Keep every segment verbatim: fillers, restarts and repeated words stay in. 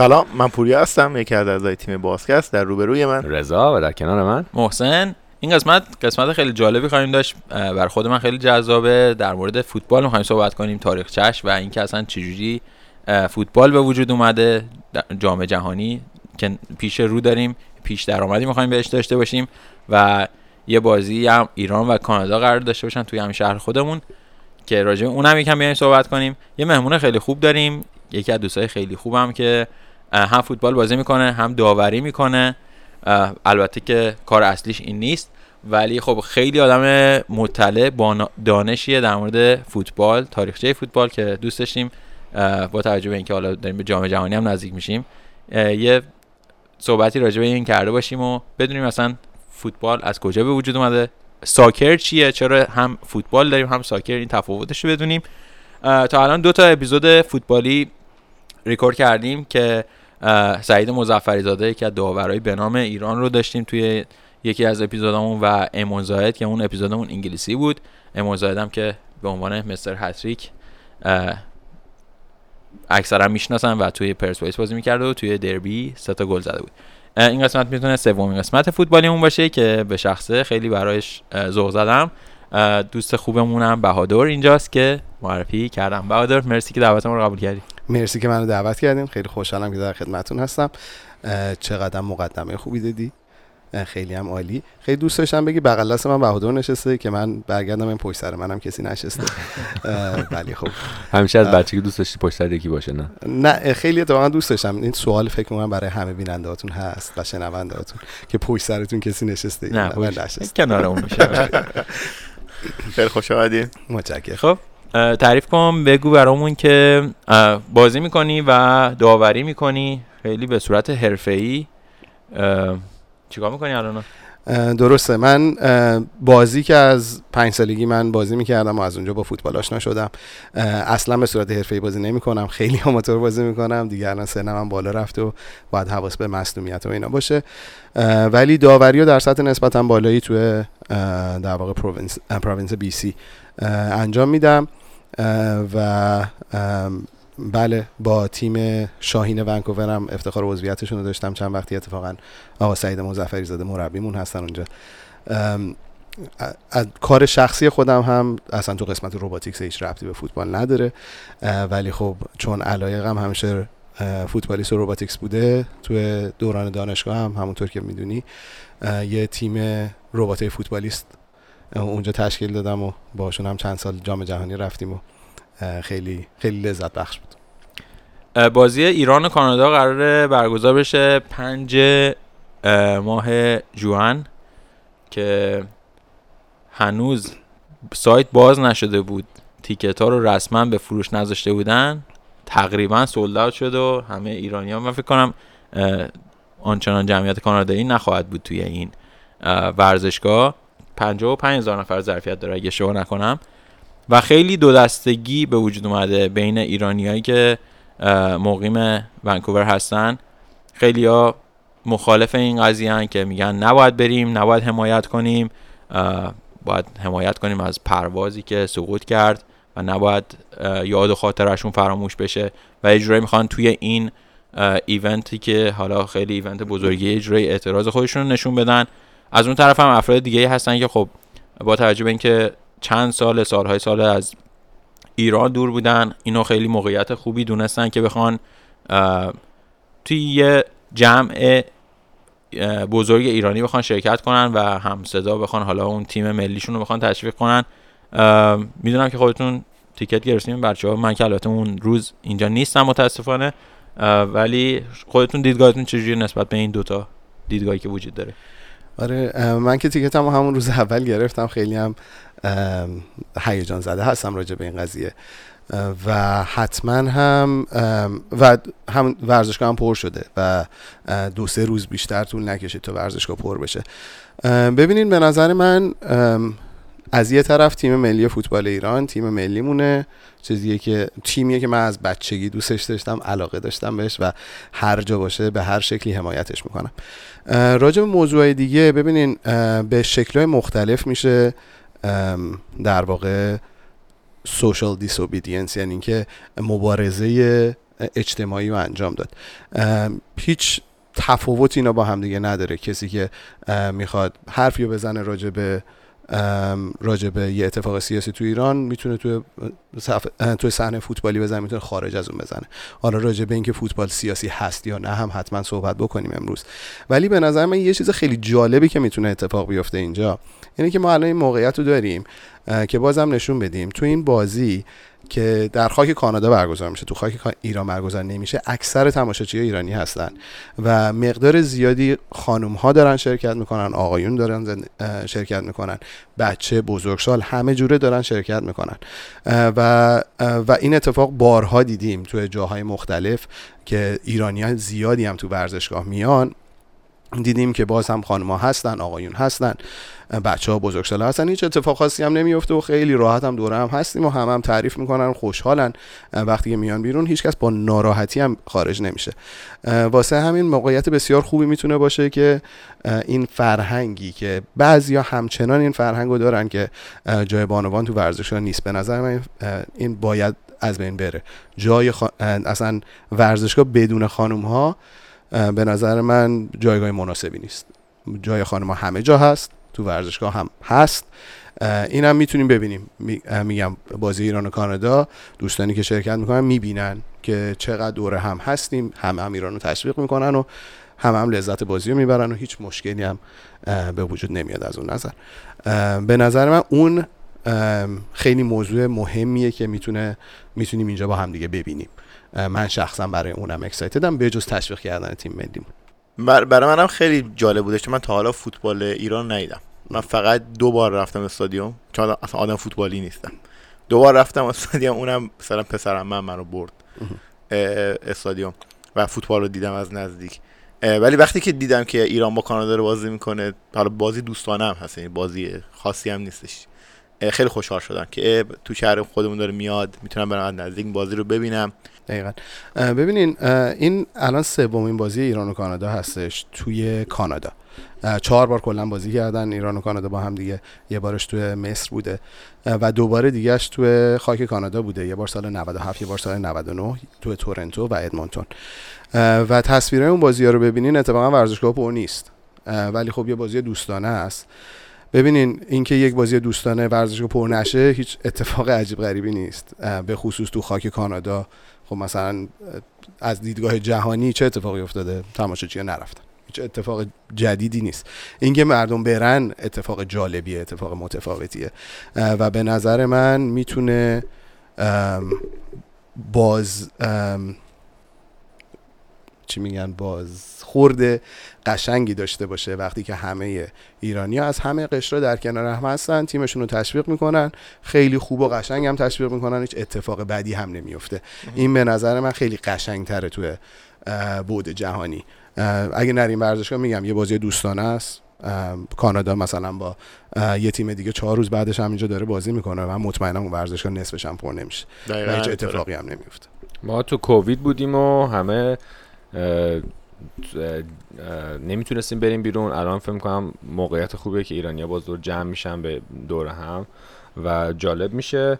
سلام، من پوری هستم، یکی از اعضای تیم باسکست. در روبروی من رضا و در کنار من محسن. این قسمت قسمت خیلی جالبی خواهیم داشت، بر خود من خیلی جذابه. در مورد فوتبال می‌خوایم صحبت کنیم، تاریخچه‌اش و اینکه اصلا چجوری فوتبال به وجود اومده. جام جهانی که پیش رو داریم، پیش درآمدی می‌خوایم بهش داشته باشیم و یه بازی هم ایران و کانادا قرار داشته باشن توی همین شهر خودمون که راجع به اونم یکم بیایم صحبت کنیم. یه مهمون خیلی خوب داریم، یکی از دوستای خیلی خوبم که هم فوتبال بازی میکنه هم داوری میکنه، البته که کار اصلیش این نیست، ولی خب خیلی آدم مطلع با دانشیه در مورد فوتبال، تاریخچه فوتبال که دوست داشتیم با توجه به اینکه حالا داریم به جام جهانی هم نزدیک میشیم یه صحبتی راجع به این کرده باشیم و بدونیم مثلا فوتبال از کجا به وجود اومده، ساکر چیه، چرا هم فوتبال داریم هم ساکر، این تفاوتش رو بدونیم. تا الان دو تا اپیزود فوتبالی ریکورد کردیم که سعید مظفری‌زاده که داورای به نام ایران رو داشتیم توی یکی از اپیزودامون و امون زاهد که اون اپیزودمون انگلیسی بود. امون زاهد هم که به عنوان مستر هتریک اکثرا میشناسن و توی پرسپولیس بازی می‌کرد و توی دربی سه تا گل زده بود. این قسمت میتونه سومین قسمت فوتبالیمون باشه که به شخصه خیلی برایش ذوق زدم. دوست خوبمونم بهادر اینجاست که معرفی کردم. بهادر مرسی که دعوت ما رو قبول کردی. مرسی که منو دعوت کردین، خیلی خوشحالم که در خدمتتون هستم. چقدر مقدمه خوبی دادی، خیلی هم عالی. خیلی دوست داشتم بگی بغل دست من بهادر نشسته که من برگردم این پشت سر منم کسی نشسته. ولی خب همیشه از بچگی دوست داشتی پشت سر یکی باشه؟ نه نه، خیلی اتفاقا دوست داشتم. این سوال فکر کنم برای همه بینندهاتون هست و شنوندهاتون که پشت سرتون کسی نشسته یا نه. من کنار اون میشم. خیلی خوش اومدید. متشکرم. خب تعریف کن، بگو برامون که بازی میکنی و داوری میکنی خیلی به صورت حرفه‌ای، چیکار میکنی الان؟ درسته، من بازی که از پنج سالگی من بازی میکردم و از اونجا با فوتبال آشنا شدم. اصلا به صورت حرفه‌ای بازی نمیکنم، خیلی آماتور بازی میکنم دیگه. الان سنم هم بالا رفت و باید حواس به مصونیت و اینا باشه، ولی داوری رو در سطح نسبتا بالایی توی در واقع پروینس پروینس بی سی انجام میدم و بله با تیم شاهین ونکوور هم افتخار عضویتشون رو داشتم چند وقتی. اتفاقا آقا سعید مظفری‌زاده مربیمون هستن اونجا. از کار شخصی خودم هم اصلا تو قسمت روباتیکس هیچ ربطی به فوتبال نداره، ولی خب چون علایقم همیشه فوتبالیست و روباتیکس بوده، تو دوران دانشگاه هم همونطور که میدونی یه تیم ربات فوتبالیست اونجا تشکیل دادم و باشون هم چند سال جام جهانی رفتیم و خیلی خیلی لذت بخش بود. بازی ایران و کانادا قراره برگزار بشه پنج ماه جوان که هنوز سایت باز نشده بود، تیکت ها رو رسما به فروش نذاشته بودن، تقریبا سولد اوت شد و همه ایرانی ها. من فکر کنم آنچنان جمعیت کانادایی نخواهد بود توی این ورزشگاه. پنجاه و پنج هزار نفر ظرفیت داره اگه اشتباه نکنم و خیلی دو دستگی به وجود اومده بین ایرانیایی که مقیم ونکوور هستن. خیلی‌ها مخالف این قضیه ان که میگن نباید بریم، نباید حمایت کنیم، باید حمایت کنیم از پروازی که سقوط کرد و نباید یاد و خاطرشون فراموش بشه و اجرایی میخوان توی این ایونتی که حالا خیلی ایونت بزرگی اجرای اعتراض خودشون نشون بدن. از اون طرف هم افراد دیگه هستن که خب با توجه به اینکه چند سال سالهای سال از ایران دور بودن، اینو خیلی موقعیت خوبی دونستن که بخوان توی یه جمع بزرگ ایرانی بخوان شرکت کنن و همصدا بخوان حالا اون تیم ملیشون رو بخوان تشویق کنن. میدونم که خودتون تیکت گرفتین بچه‌ها، من که البته اون روز اینجا نیستم متاسفانه، ولی خودتون دیدگاهتون چجوریه نسبت به این دوتا دیدگاهی که وجود داره؟ آره من که تیکتم رو همون روز اول گرفتم، خیلی هم هیجان زده هستم راجع به این قضیه و حتما هم و هم ورزشگاه هم پر شده و دو سه روز بیشتر طول نکشید تا ورزشگاه پر بشه. ببینین به نظر من از یه طرف تیم ملی فوتبال ایران تیم ملی مونه، چیزیه که تیمیه که من از بچگی دوستش داشتم، علاقه داشتم بهش و هر جا باشه به هر شکلی حمایتش میکنم. راجع به موضوع دیگه ببینین به شکل‌های مختلف میشه در واقع سوشال دیسوبیدینس، یعنی اینکه مبارزه اجتماعی رو انجام داد. هیچ تفاوت اینا با هم دیگه نداره. کسی که میخواد حرفی رو بزنه راجع به راجع به یه اتفاق سیاسی تو ایران میتونه تو صف... تو صحنه فوتبالی بزنه، میتونه خارج از اون بزنه. حالا راجع به اینکه فوتبال سیاسی هست یا نه هم حتما صحبت بکنیم امروز. ولی به نظر من یه چیز خیلی جالبی که میتونه اتفاق بیفته اینجا یعنی که ما الان این موقعیت رو داریم که بازم نشون بدیم تو این بازی که در خاک کانادا برگزار میشه، تو خاک ایران برگزار نمیشه، اکثر تماشاچی‌ها ایرانی هستن و مقدار زیادی خانم‌ها دارن شرکت میکنن، آقایون دارن شرکت میکنن، بچه، بزرگسال، همه جوره دارن شرکت میکنن و و این اتفاق بارها دیدیم تو جاهای مختلف که ایرانیان زیادی هم تو ورزشگاه میان، دیدیم که باز هم خانم‌ها هستن، آقایون هستن، بچه‌ها، بزرگسالا هستن، هیچ اتفاق خاصی هم نمیفته و خیلی راحت هم دوره هم هستیم و همه هم تعریف میکنن، خوشحالن وقتی که میان بیرون، هیچکس با ناراحتی هم خارج نمیشه. واسه همین موقعیت بسیار خوبی میتونه باشه که این فرهنگی که بعضیا همچنان این فرهنگو دارن که جای بانوان تو ورزشگاه نیست، به نظر من این باید از بین بره. جای خا... اصلا ورزشگاه بدون خانم‌ها به نظر من جایگاه مناسبی نیست. جای خانم‌ها همه جا هست، تو ورزشگاه هم هست. این هم میتونیم ببینیم، میگم بازی ایران و کانادا دوستانی که شرکت میکنن میبینن که چقدر دوره هم هستیم، همه هم ایران رو تشویق میکنن و همه هم لذت بازی رو میبرن و هیچ مشکلی هم به وجود نمیاد از اون نظر. به نظر من اون خیلی موضوع مهمیه که میتونه میتونیم اینجا با هم دیگه ببینیم. من شخصا برای اونم اکسایتدم به جز تشویق کردن تیم ملیمون. برای منم خیلی جالب بودش که من تا حالا فوتبال ایران ندیدم. من فقط دو بار رفتم استادیوم، چون اصلا آدم فوتبالی نیستم. دو بار رفتم استادیوم، اونم مثلا پسرم من منو برد استادیوم و فوتبال رو دیدم از نزدیک. ولی وقتی که دیدم که ایران با کانادا رو بازی میکنه، حالا بازی دوستانه هم هست، بازی خاصی هم نیستش، خیلی خوشحال شدم که تو شهر خودمون داره میاد، میتونم برم نزدیک بازی رو ببینم. دقیقاً. ببینین این الان سومین بازی ایران و کانادا هستش توی کانادا. چهار بار کلا بازی کردن ایران و کانادا با هم دیگه، یه بارش توی مصر بوده و دوباره دیگهش توی خاک کانادا بوده، یه بار سال نود و هفت، یه بار سال نود و نه توی تورنتو و ادمونتون. و تصویرای اون بازی‌ها رو ببینین، اتفاقا ورزشگاه پر نیست ولی خب یه بازی دوستانه است. ببینین اینکه یک بازی دوستانه ورزشگاه پر نشه هیچ اتفاق عجیب غریبی نیست، به خصوص تو خاک کانادا. خب مثلا از دیدگاه جهانی چه اتفاقی افتاده؟ تماشاچی‌ها نرفتن، هیچ اتفاق جدیدی نیست. اینکه مردم برن اتفاق جالبیه، اتفاق متفاوتیه و به نظر من میتونه باز چی میگن باز خورده قشنگی داشته باشه وقتی که همه ایرانی‌ها از همه قشرها در کنار هم هستن، تیمشون رو تشویق میکنن، خیلی خوب و قشنگ هم تشویق میکنن، هیچ اتفاق بدی هم نمیفته. این به نظر من خیلی قشنگ‌تره توی بعد جهانی. اگه نریم ورزشگاه، میگم یه بازی دوستانه است. کانادا مثلا با یه تیم دیگه چهار روز بعدش هم اینجا داره بازی میکنه و مطمئنم اون ورزشگاه نصفش هم پر نمیشه و هیچ اتفاقی هم نمیفته. ما تو کووید بودیم و همه نمیتونستیم بریم بیرون. الان فکر می‌کنم موقعیت خوبیه که ایرانی‌ها باز دور جمع میشن به دور هم و جالب میشه.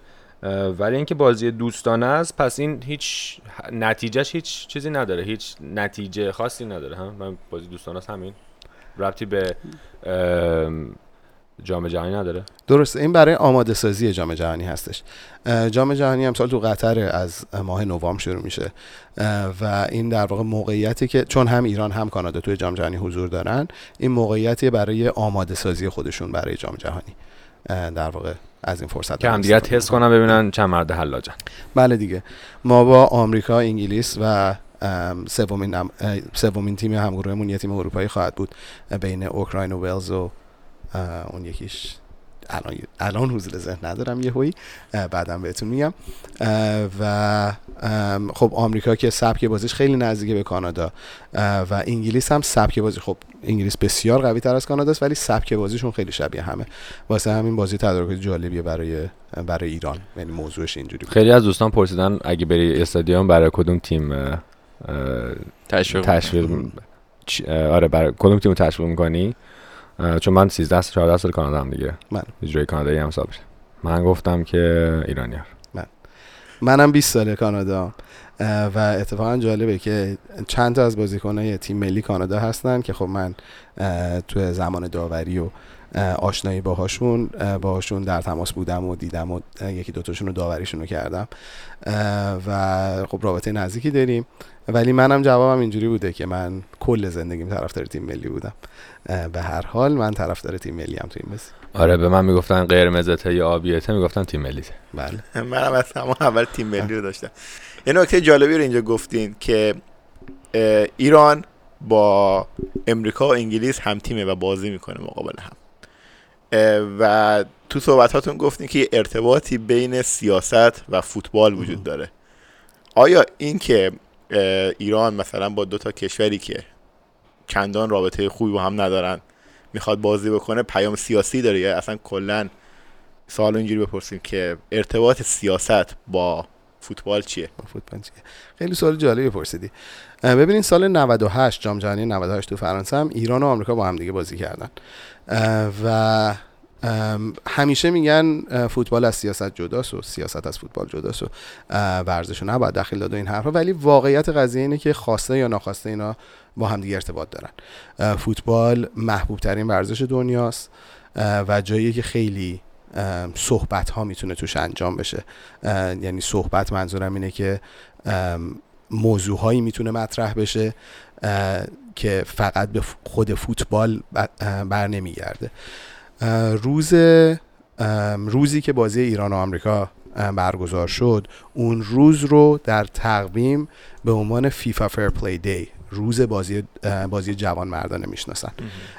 ولی اینکه بازی دوستانه است، پس این هیچ نتیجهش هیچ چیزی نداره، هیچ نتیجه خاصی نداره. هم من بازی دوستانه است، همین ربطی به جام جهانی نداره. درست، این برای آماده سازی جام جهانی هستش. جام جهانی امسال تو قطر از ماه نوامبر شروع میشه و این در واقع موقعیتی که چون هم ایران هم کانادا توی جام جهانی حضور دارن، این موقعیتی برای آماده سازی خودشون برای جام جهانی در واقع از این فرصت که هم دیگه تست کنن ببینن چند مرد حلاجن. بله دیگه، ما با آمریکا، انگلیس و سومین سومین تیم همگروهمون یه تیم اروپایی خواهد بود بین اوکراین و ولز و اون یکیش الان الان حضور ذهن ندارم یهویی، بعدم بهتون میگم. و خب آمریکا که سبک بازیش خیلی نزدیک به کانادا و انگلیس هم سبک بازی، خب انگلیس بسیار قوی تر از کانادا است ولی سبک بازیشون خیلی شبیه همه. واسه همین بازی تدارکاتی جالبیه برای برای ایران، یعنی موضوعش اینجوری. خیلی از دوستان پرسیدن اگه بری استادیوم برای کدوم تیم تشویق تشویق آره برای کدوم تیم تشویق می‌کنی؟ چون من سیزده چهارده سال کانادا هم دیگه، من اجرای کانادایی هم حساب میشه، من گفتم که ایرانی‌ها. من منم بیست ساله کانادا و اتفاقا جالبه که چند تا از بازیکن‌های تیم ملی کانادا هستن که خب من تو زمان داوری و آشنایی باهاشون باهاشون در تماس بودم و دیدم و یکی دوتاشون رو داوریشون رو کردم و خب رابطه نزدیکی داریم. ولی منم جوابم اینجوری بوده که من کل زندگیم طرفدار تیم ملی بودم. به هر حال من طرفدار تیم ملی هم تو این بازی. آره به من میگفتن قرمزته یا آبیته، میگفتن تیم ملی. بله منم از همون اول تیم ملی رو داشتم. یه نکته جالبی رو اینجا گفتین که ایران با امریکا و انگلیس هم تیمه و بازی میکنه مقابل هم، و تو صحبتاتون گفتین که ارتباطی بین سیاست و فوتبال وجود داره. آیا این که ایران مثلا با دو تا کشوری که چندان رابطه خوبی با هم ندارن میخواد بازی بکنه پیام سیاسی داره، یا اصلا کلن سوال اینجوری بپرسیم که ارتباط سیاست با فوتبال چیه؟ با فوتبال چیه؟ خیلی سوال جالبی پرسیدی. ببینین سال نود و هشت جام جهانی نود و هشت تو فرانسه هم ایران و آمریکا با هم دیگه بازی کردن و همیشه میگن فوتبال از سیاست جداست و سیاست از فوتبال جداست و ورزشو نباید دخیل داد و این حرفا، ولی واقعیت قضیه اینه که خواسته یا ناخواسته اینا با هم دیگه ارتباط دارن. فوتبال محبوب ترین ورزش دنیاست و جاییه که خیلی صحبت ها میتونه توش انجام بشه، یعنی صحبت منظورم اینه که موضوع هایی میتونه مطرح بشه که فقط به خود فوتبال بر نمیگرده. روز روزی که بازی ایران و آمریکا برگزار شد، اون روز رو در تقویم به عنوان فیفا فیر پلی دی، روز بازی بازی جوان مردانه میشناسن،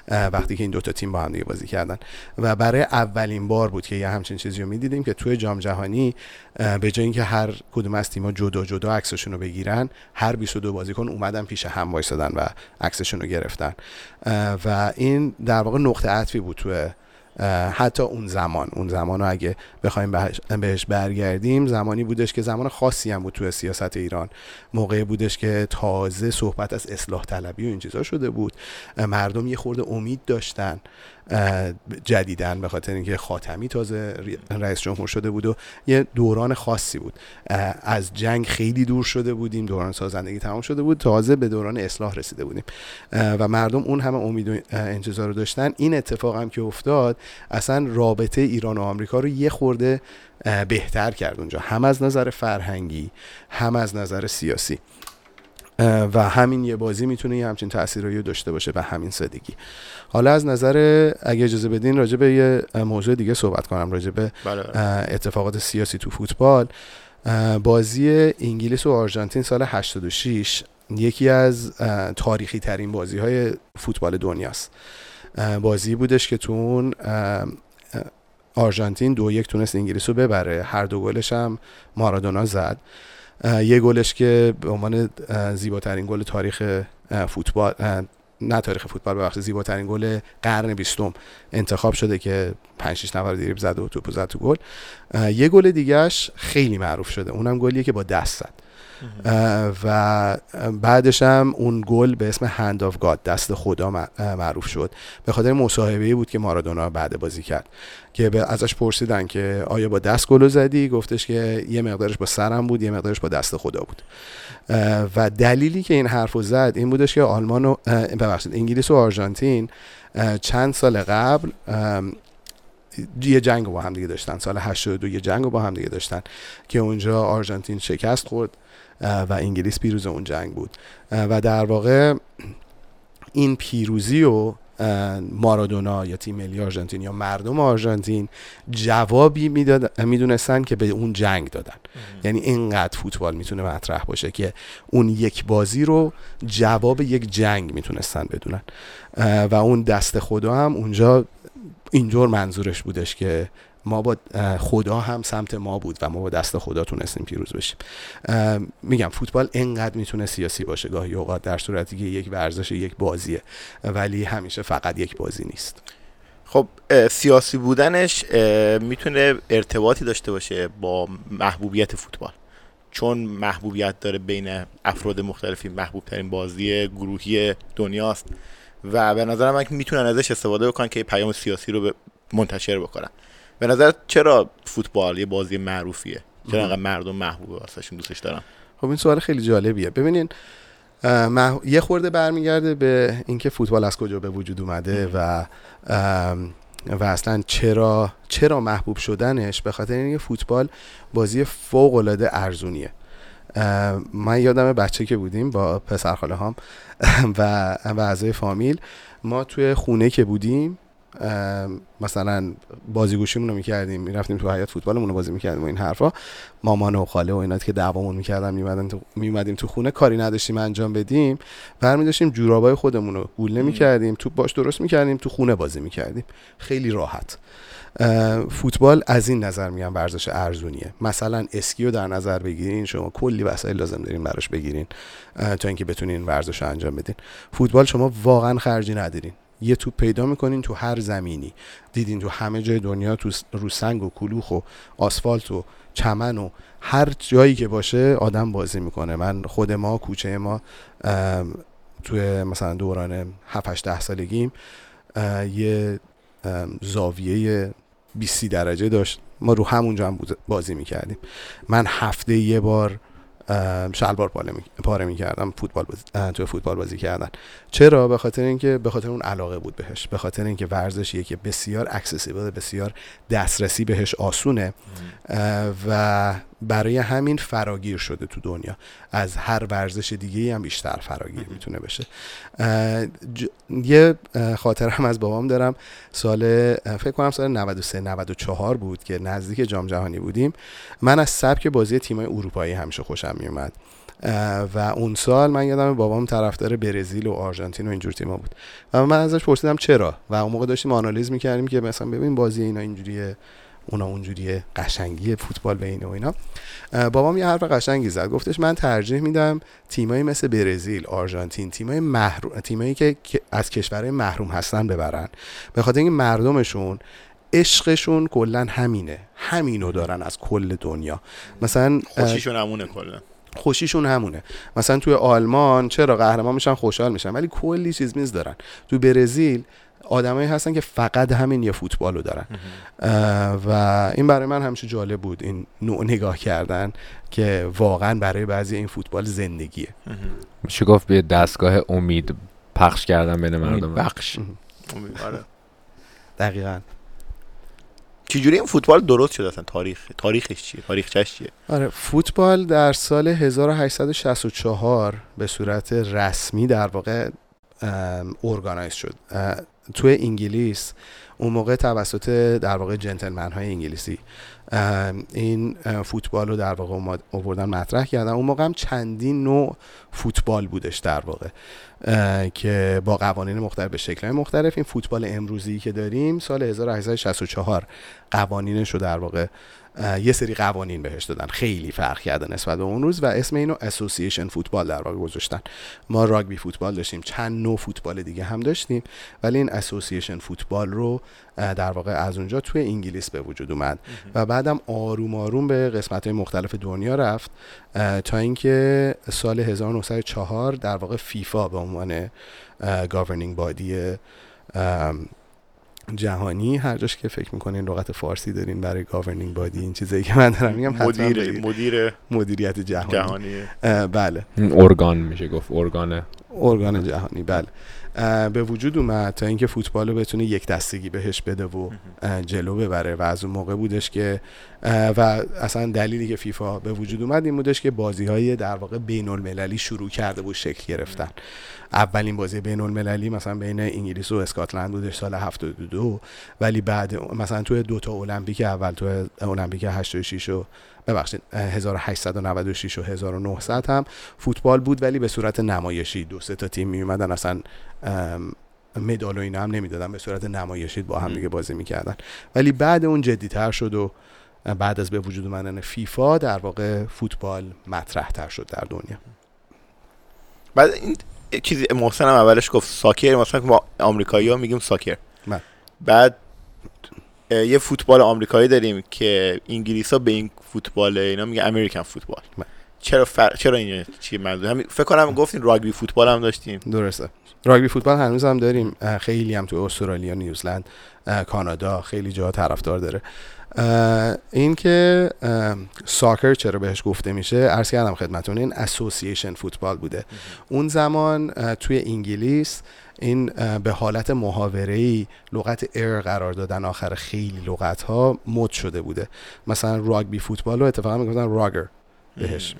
وقتی که این دوتا تیم با هم دیگه بازی کردن و برای اولین بار بود که یه همچین چیزی رو میدیدیم که توی جام جهانی به جای اینکه هر کدوم از تیم‌ها جدا جدا عکسشون رو بگیرن، هر بیست و دو بازیکن اومدن پیش هم وایسادن و عکسشون رو گرفتن و این در واقع نقطه عطفی بود توی حتی اون زمان. اون زمانو اگه بخوایم بهش برگردیم، زمانی بودش که زمان خاصی هم بود توی سیاست ایران، موقعی بودش که تازه صحبت از اصلاح طلبی و این چیزا شده بود، مردم یه خورده امید داشتن جدیدن به خاطر اینکه خاتمی تازه رئیس جمهور شده بود و یه دوران خاصی بود، از جنگ خیلی دور شده بودیم، دوران سازندگی تمام شده بود، تازه به دوران اصلاح رسیده بودیم و مردم اون همه امید و انتظار رو داشتن. این اتفاق هم که افتاد اصلا رابطه ایران و آمریکا رو یه خورده بهتر کرد اونجا، هم از نظر فرهنگی هم از نظر سیاسی، و همین یه بازی میتونه یه همچین تأثیرایی رو داشته باشه و همین سادگی. حالا از نظر اگه اجازه بدین راجع به یه موضوع دیگه صحبت کنم، راجع به اتفاقات سیاسی تو فوتبال. بازی انگلیس و آرژانتین سال هشتاد و شش یکی از تاریخی ترین بازی های فوتبال دنیاست. بازی بودش که تو اون آرژانتین دو یک تونست انگلیس رو ببره، هر دو گلش هم مارادونا زد، یه گلش که به عنوان زیباترین گل تاریخ فوتبال، نه تاریخ فوتبال ببخشید، زیباترین گل قرن بیستم انتخاب شده که پنج شش نفر دریبل زد و توپ زد تو گل. یه گل دیگهش خیلی معروف شده، اونم گلیه که با دست زد و بعدش هم اون گل به اسم هند آف گاد، دست خدا، معروف شد به خاطر مصاحبه‌ای بود که مارادونا بعد بازی کرد که ازش پرسیدن که آیا با دست گلو زدی، گفتش که یه مقدارش با سرم بود یه مقدارش با دست خدا بود. و دلیلی که این حرفو زد این بودش که آلمان و ببخشید انگلیس و آرژانتین چند سال قبل یه جنگ با هم دیگه داشتن، سال هشتاد و دو یه جنگ با هم دیگه داشتن که اونجا آرژانتین شکست خورد و انگلیس پیروز اون جنگ بود و در واقع این پیروزی و مارادونا یا تیم ملی آرژانتین یا مردم آرژانتین جوابی میداد، میدونستن که به اون جنگ دادن. یعنی اینقدر فوتبال میتونه مطرح باشه که اون یک بازی رو جواب یک جنگ میتونستن بدونن و اون دست خدا هم اونجا اینجور منظورش بودش که ما با خدا هم سمت ما بود و ما با دست خدا تونستیم پیروز بشیم. میگم فوتبال انقدر میتونه سیاسی باشه گاهی اوقات، در صورتی که یک ورزش یک بازیه ولی همیشه فقط یک بازی نیست. خب سیاسی بودنش میتونه ارتباطی داشته باشه با محبوبیت فوتبال، چون محبوبیت داره بین افراد مختلفی، محبوب ترین بازی گروهی دنیاست و به نظر من میتونن ازش استفاده بکنن که پیام سیاسی رو منتشر بکنن. به نظر چرا فوتبال یه بازی معروفیه که انقدر مردم محبوبه واسهشون دوستش دارن. خب این سوال خیلی جالبیه. ببینین مح... یه خورده برمیگرده به اینکه فوتبال از کجا به وجود اومده و و اصلا چرا چرا محبوب شدنش، به خاطر اینکه فوتبال بازی فوق العاده ارزونیه. من یادم بچه که بودیم با پسرخاله هام و و اعضای فامیل ما توی خونه که بودیم مثلا بازیگوشیمون رو میکردیم، میرفتیم تو حیاط فوتبالمون رو بازی میکردیم و این حرفا. مامان و خاله و اینات که دعوامون میکردن میومدن تو میومدیم تو خونه، کاری نداشتیم انجام بدیم، برمی داشتیم جورابای خودمون رو گوله میکردیم، توپ باش درست میکردیم، تو خونه بازی میکردیم. خیلی راحت. فوتبال از این نظر میگم ورزش ارزونیه. مثلا اسکیو در نظر بگیرین، شما کلی وسایل لازم دارین براش بگیرین تا اینکه بتونین ورزش رو انجام بدین. فوتبال شما واقعا خرجی ندارین، یه توپ پیدا میکنین تو هر زمینی. دیدین تو همه جای دنیا، تو رو سنگ و کلوخ و آسفالت و چمن و هر جایی که باشه آدم بازی میکنه. من خود ما کوچه ما توی مثلا دوران هفت هشت ده سالگیم یه زاویه بیست درجه داشت، ما رو همونجا هم بازی میکردیم. من هفته یه بار شلوار پاره می... پاره می‌کردم، فوتبال بازی... تو فوتبال بازی کردن. چرا؟ به خاطر اینکه به خاطر اون علاقه بود بهش، به خاطر اینکه ورزشیه که بسیار اکسسیبل، بسیار دسترسی بهش آسونه و برای همین فراگیر شده تو دنیا. از هر ورزش دیگه‌ای هم بیشتر فراگیر میتونه بشه. ج... یه خاطرم از بابام دارم، سال فکر کنم سال نود و سه نود و چهار بود که نزدیک جام جهانی بودیم. من از سبک بازی تیم‌های اروپایی همیشه خوشم میومد و اون سال من یادم بابام طرفدار برزیل و آرژانتین و اینجور تیم‌ها بود و من ازش پرسیدم چرا، و اون موقع داشتیم آنالیز می‌کردیم که مثلا ببین بازی اینا اینجوریه، اونا اونجوریه، قشنگی فوتبال به اینه و اینا. بابام یه حرف قشنگی زد، گفتش من ترجیح میدم تیمایی مثل برزیل، آرژانتین، تیمایی محروم، تیمایی که از کشورهای محروم هستن ببرن، به خاطر اینکه مردمشون عشقشون کلا همینه، همینو دارن از کل دنیا. مثلا خوشیشون همونه، کلا خوشیشون همونه. مثلا توی آلمان چرا قهرمان میشن خوشحال میشن، ولی کلی چیز میز دارن. تو برزیل آدمایی هستن که فقط همین یه فوتبالو دارن و این برای من همیشه جالب بود، این نوع نگاه کردن که واقعا برای بعضی این فوتبال زندگیه. میشه گفت به دستگاه امید پخش کردن بین مردم. بخش امید. آره دقیقاً. چجوری این فوتبال درست شد اصلا؟ تاریخ تاریخش چیه؟ تاریخچش چیه؟ آره، فوتبال در سال هزار و هشتصد و شصت و چهار به صورت رسمی در واقع ارگانایز شد توی انگلیس. اون موقع توسط در واقع جنتلمن های انگلیسی این فوتبال رو در واقع آوردن مطرح کردن. اون موقع هم چندین نوع فوتبال بودش در واقع که با قوانین مختلف به شکل‌های مختلف. این فوتبال امروزی که داریم سال هزار و هشتصد و شصت و چهار قوانینش رو در واقع یه سری قوانین بهش دادن، خیلی فرق کرده نسبت به اون روز، و اسم اینو اسوسییشن فوتبال در واقع گذاشتن. ما راگبی فوتبال داشتیم، چند نوع فوتبال دیگه هم داشتیم، ولی این اسوسییشن فوتبال رو در واقع از اونجا توی انگلیس به وجود اومد و بعدم آروم آروم به قسمت‌های مختلف دنیا رفت تا اینکه سال هزار و نهصد و چهار در واقع فیفا به عنوان گاورنینگ بادی جهانی، هر جاش که فکر میکنین لغت فارسی دارین برای گاورنینگ بادی این چیزایی که من دارم میگم، مدیر مدیر مدیریت جهانی, جهانی. بله، ارگان میشه گفت، ارگان ارگان جهانی بله به وجود اومد تا اینکه فوتبال رو بتونه یک دستگی بهش بده و جلو ببره. و از اون موقع بودش که و اصلا دلیلی که فیفا به وجود اومد این بودش که بازی‌های در واقع بین‌المللی شروع کرده بود شکل گرفتن. اولین بازی بین‌المللی مثلا بین انگلیس و اسکاتلند بودش سال هفتاد و دو، ولی بعد مثلا توی دو تا المپیک اول، توی المپیک هشتاد و شش و ببخشید هزار و هشتصد و نود و شش و هزار و نهصد هم فوتبال بود، ولی به صورت نمایشی. دو سه تا تیم می اومدن، اصلا مدال و اینا هم نمیدادن، به صورت نمایشی با هم دیگه بازی میکردن. ولی بعد اون جدی‌تر شد و بعد از به وجود اومدن فیفا در واقع فوتبال مطرح تر شد در دنیا. بعد این چیزی محسن هم اولش گفت ساکر، مثلا ما آمریکایی‌ها میگیم ساکر من. بعد یه فوتبال آمریکایی داریم که انگلیس‌ها به این فوتبال اینا میگن امریکن فوتبال، چرا فر... چرا اینجا چی منظور همین فکر کنم گفتین راگبی فوتبال هم داشتیم. درسته، راگبی فوتبال هنوز هم داریم، خیلی هم تو استرالیا، نیوزلند، کانادا خیلی جا طرفدار داره. این که ساکر چرا بهش گفته میشه، عرض کردم خدمتون این اسوسییشن فوتبال بوده. اون زمان توی انگلیس این به حالت محاوره‌ای لغت ایر قرار دادن آخر خیلی لغت‌ها مد شده بوده. مثلا راگبی فوتبال رو اتفاقا میگفتن راگر بهش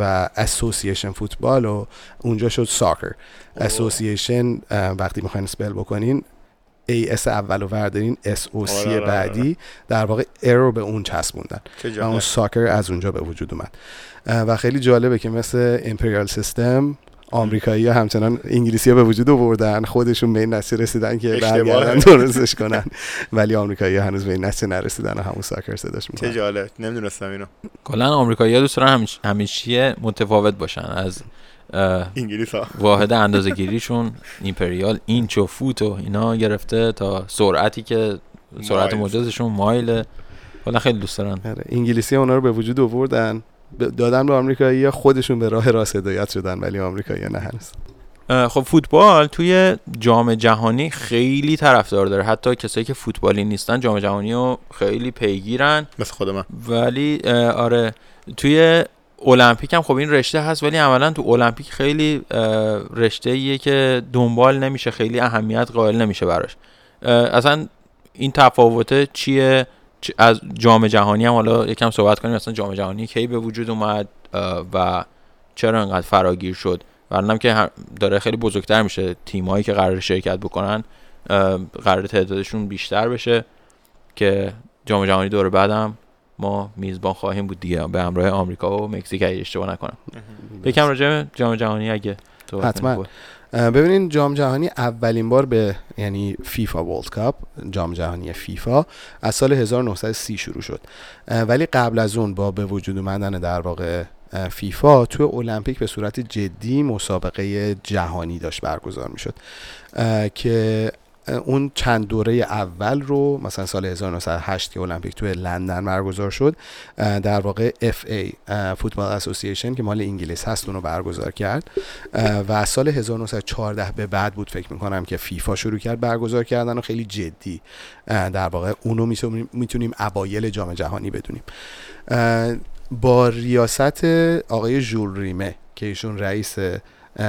و اسوسییشن فوتبال و اونجا شد ساکر. اسوسییشن وقتی میخواین اسپل بکنین ای اس اول رو وردارین اس او سی بعدی در واقع ای رو به اون چسبوندن و اون ساکر از اونجا به وجود اومد. و خیلی جالبه که مثل امپریال سیستم آمریکایی‌ها همچنان انگلیسی‌ها به وجود آوردن، خودشون به این نسل رسیدن که برگردن درستش کنن، ولی آمریکایی‌ها هنوز به این نسل نرسیدن و همون ساکر صداش میکنن. چه جالب، نمیدونستم اینو. کلا آمریکایی‌ها دوست دارن همیشه متفاوت باشن از انگلیس‌ها. واحد اندازه‌گیریشون امپریال اینچ و فوت و اینا گرفته تا سرعتی که سرعت مجازشون مایل. کلا خیلی دوست دارن. انگلیسی‌ها اونا رو به وجود آوردن، دادن به آمریکایی‌ها، خودشون به راه راست هدایت شدن، ولی آمریکایی‌ها نه هنوز. خب فوتبال توی جام جهانی خیلی طرفدار داره، حتی کسایی که فوتبالی نیستن جام جهانی رو خیلی پیگیرن، مثل خود من. ولی آره توی المپیک هم خب این رشته هست، ولی عملاً تو المپیک خیلی رشته‌ایه که دنبال نمیشه، خیلی اهمیت قائل نمیشه براش. اصلا این تفاوت چیه؟ از جام جهانی هم حالا یکم صحبت کنیم، مثلا جام جهانی کی به وجود اومد و چرا انقدر فراگیر شد؟ ورنم که داره خیلی بزرگتر میشه، تیمایی که قرار شرکت بکنن قرار تعدادشون بیشتر بشه که جام جهانی دور بعدم ما میزبان خواهیم بود دیگه، به همراه آمریکا و مکزیک اگه اشتباه نکنم. یکم راجع به جام جهانی اگه حتما ببینین، جام جهانی اولین بار به یعنی فیفا ورلد کاپ، جام جهانی فیفا از سال هزار و نهصد و سی شروع شد، ولی قبل از اون با به وجود اومدن در واقع فیفا توی المپیک به صورت جدی مسابقه جهانی داشت برگزار میشد که اون چند دوره اول رو مثلا سال هزار و نهصد و هشت که المپیک توی لندن برگزار شد در واقع اف ای فوتبال اسوسییشن که مال انگلیس هست اونو برگزار کرد و سال هزار و نهصد و چهارده به بعد بود فکر میکنم که فیفا شروع کرد برگزار کردن و خیلی جدی در واقع اونو میتونیم اوایل جام جهانی بدونیم با ریاست آقای ژول ریمه که ایشون رئیس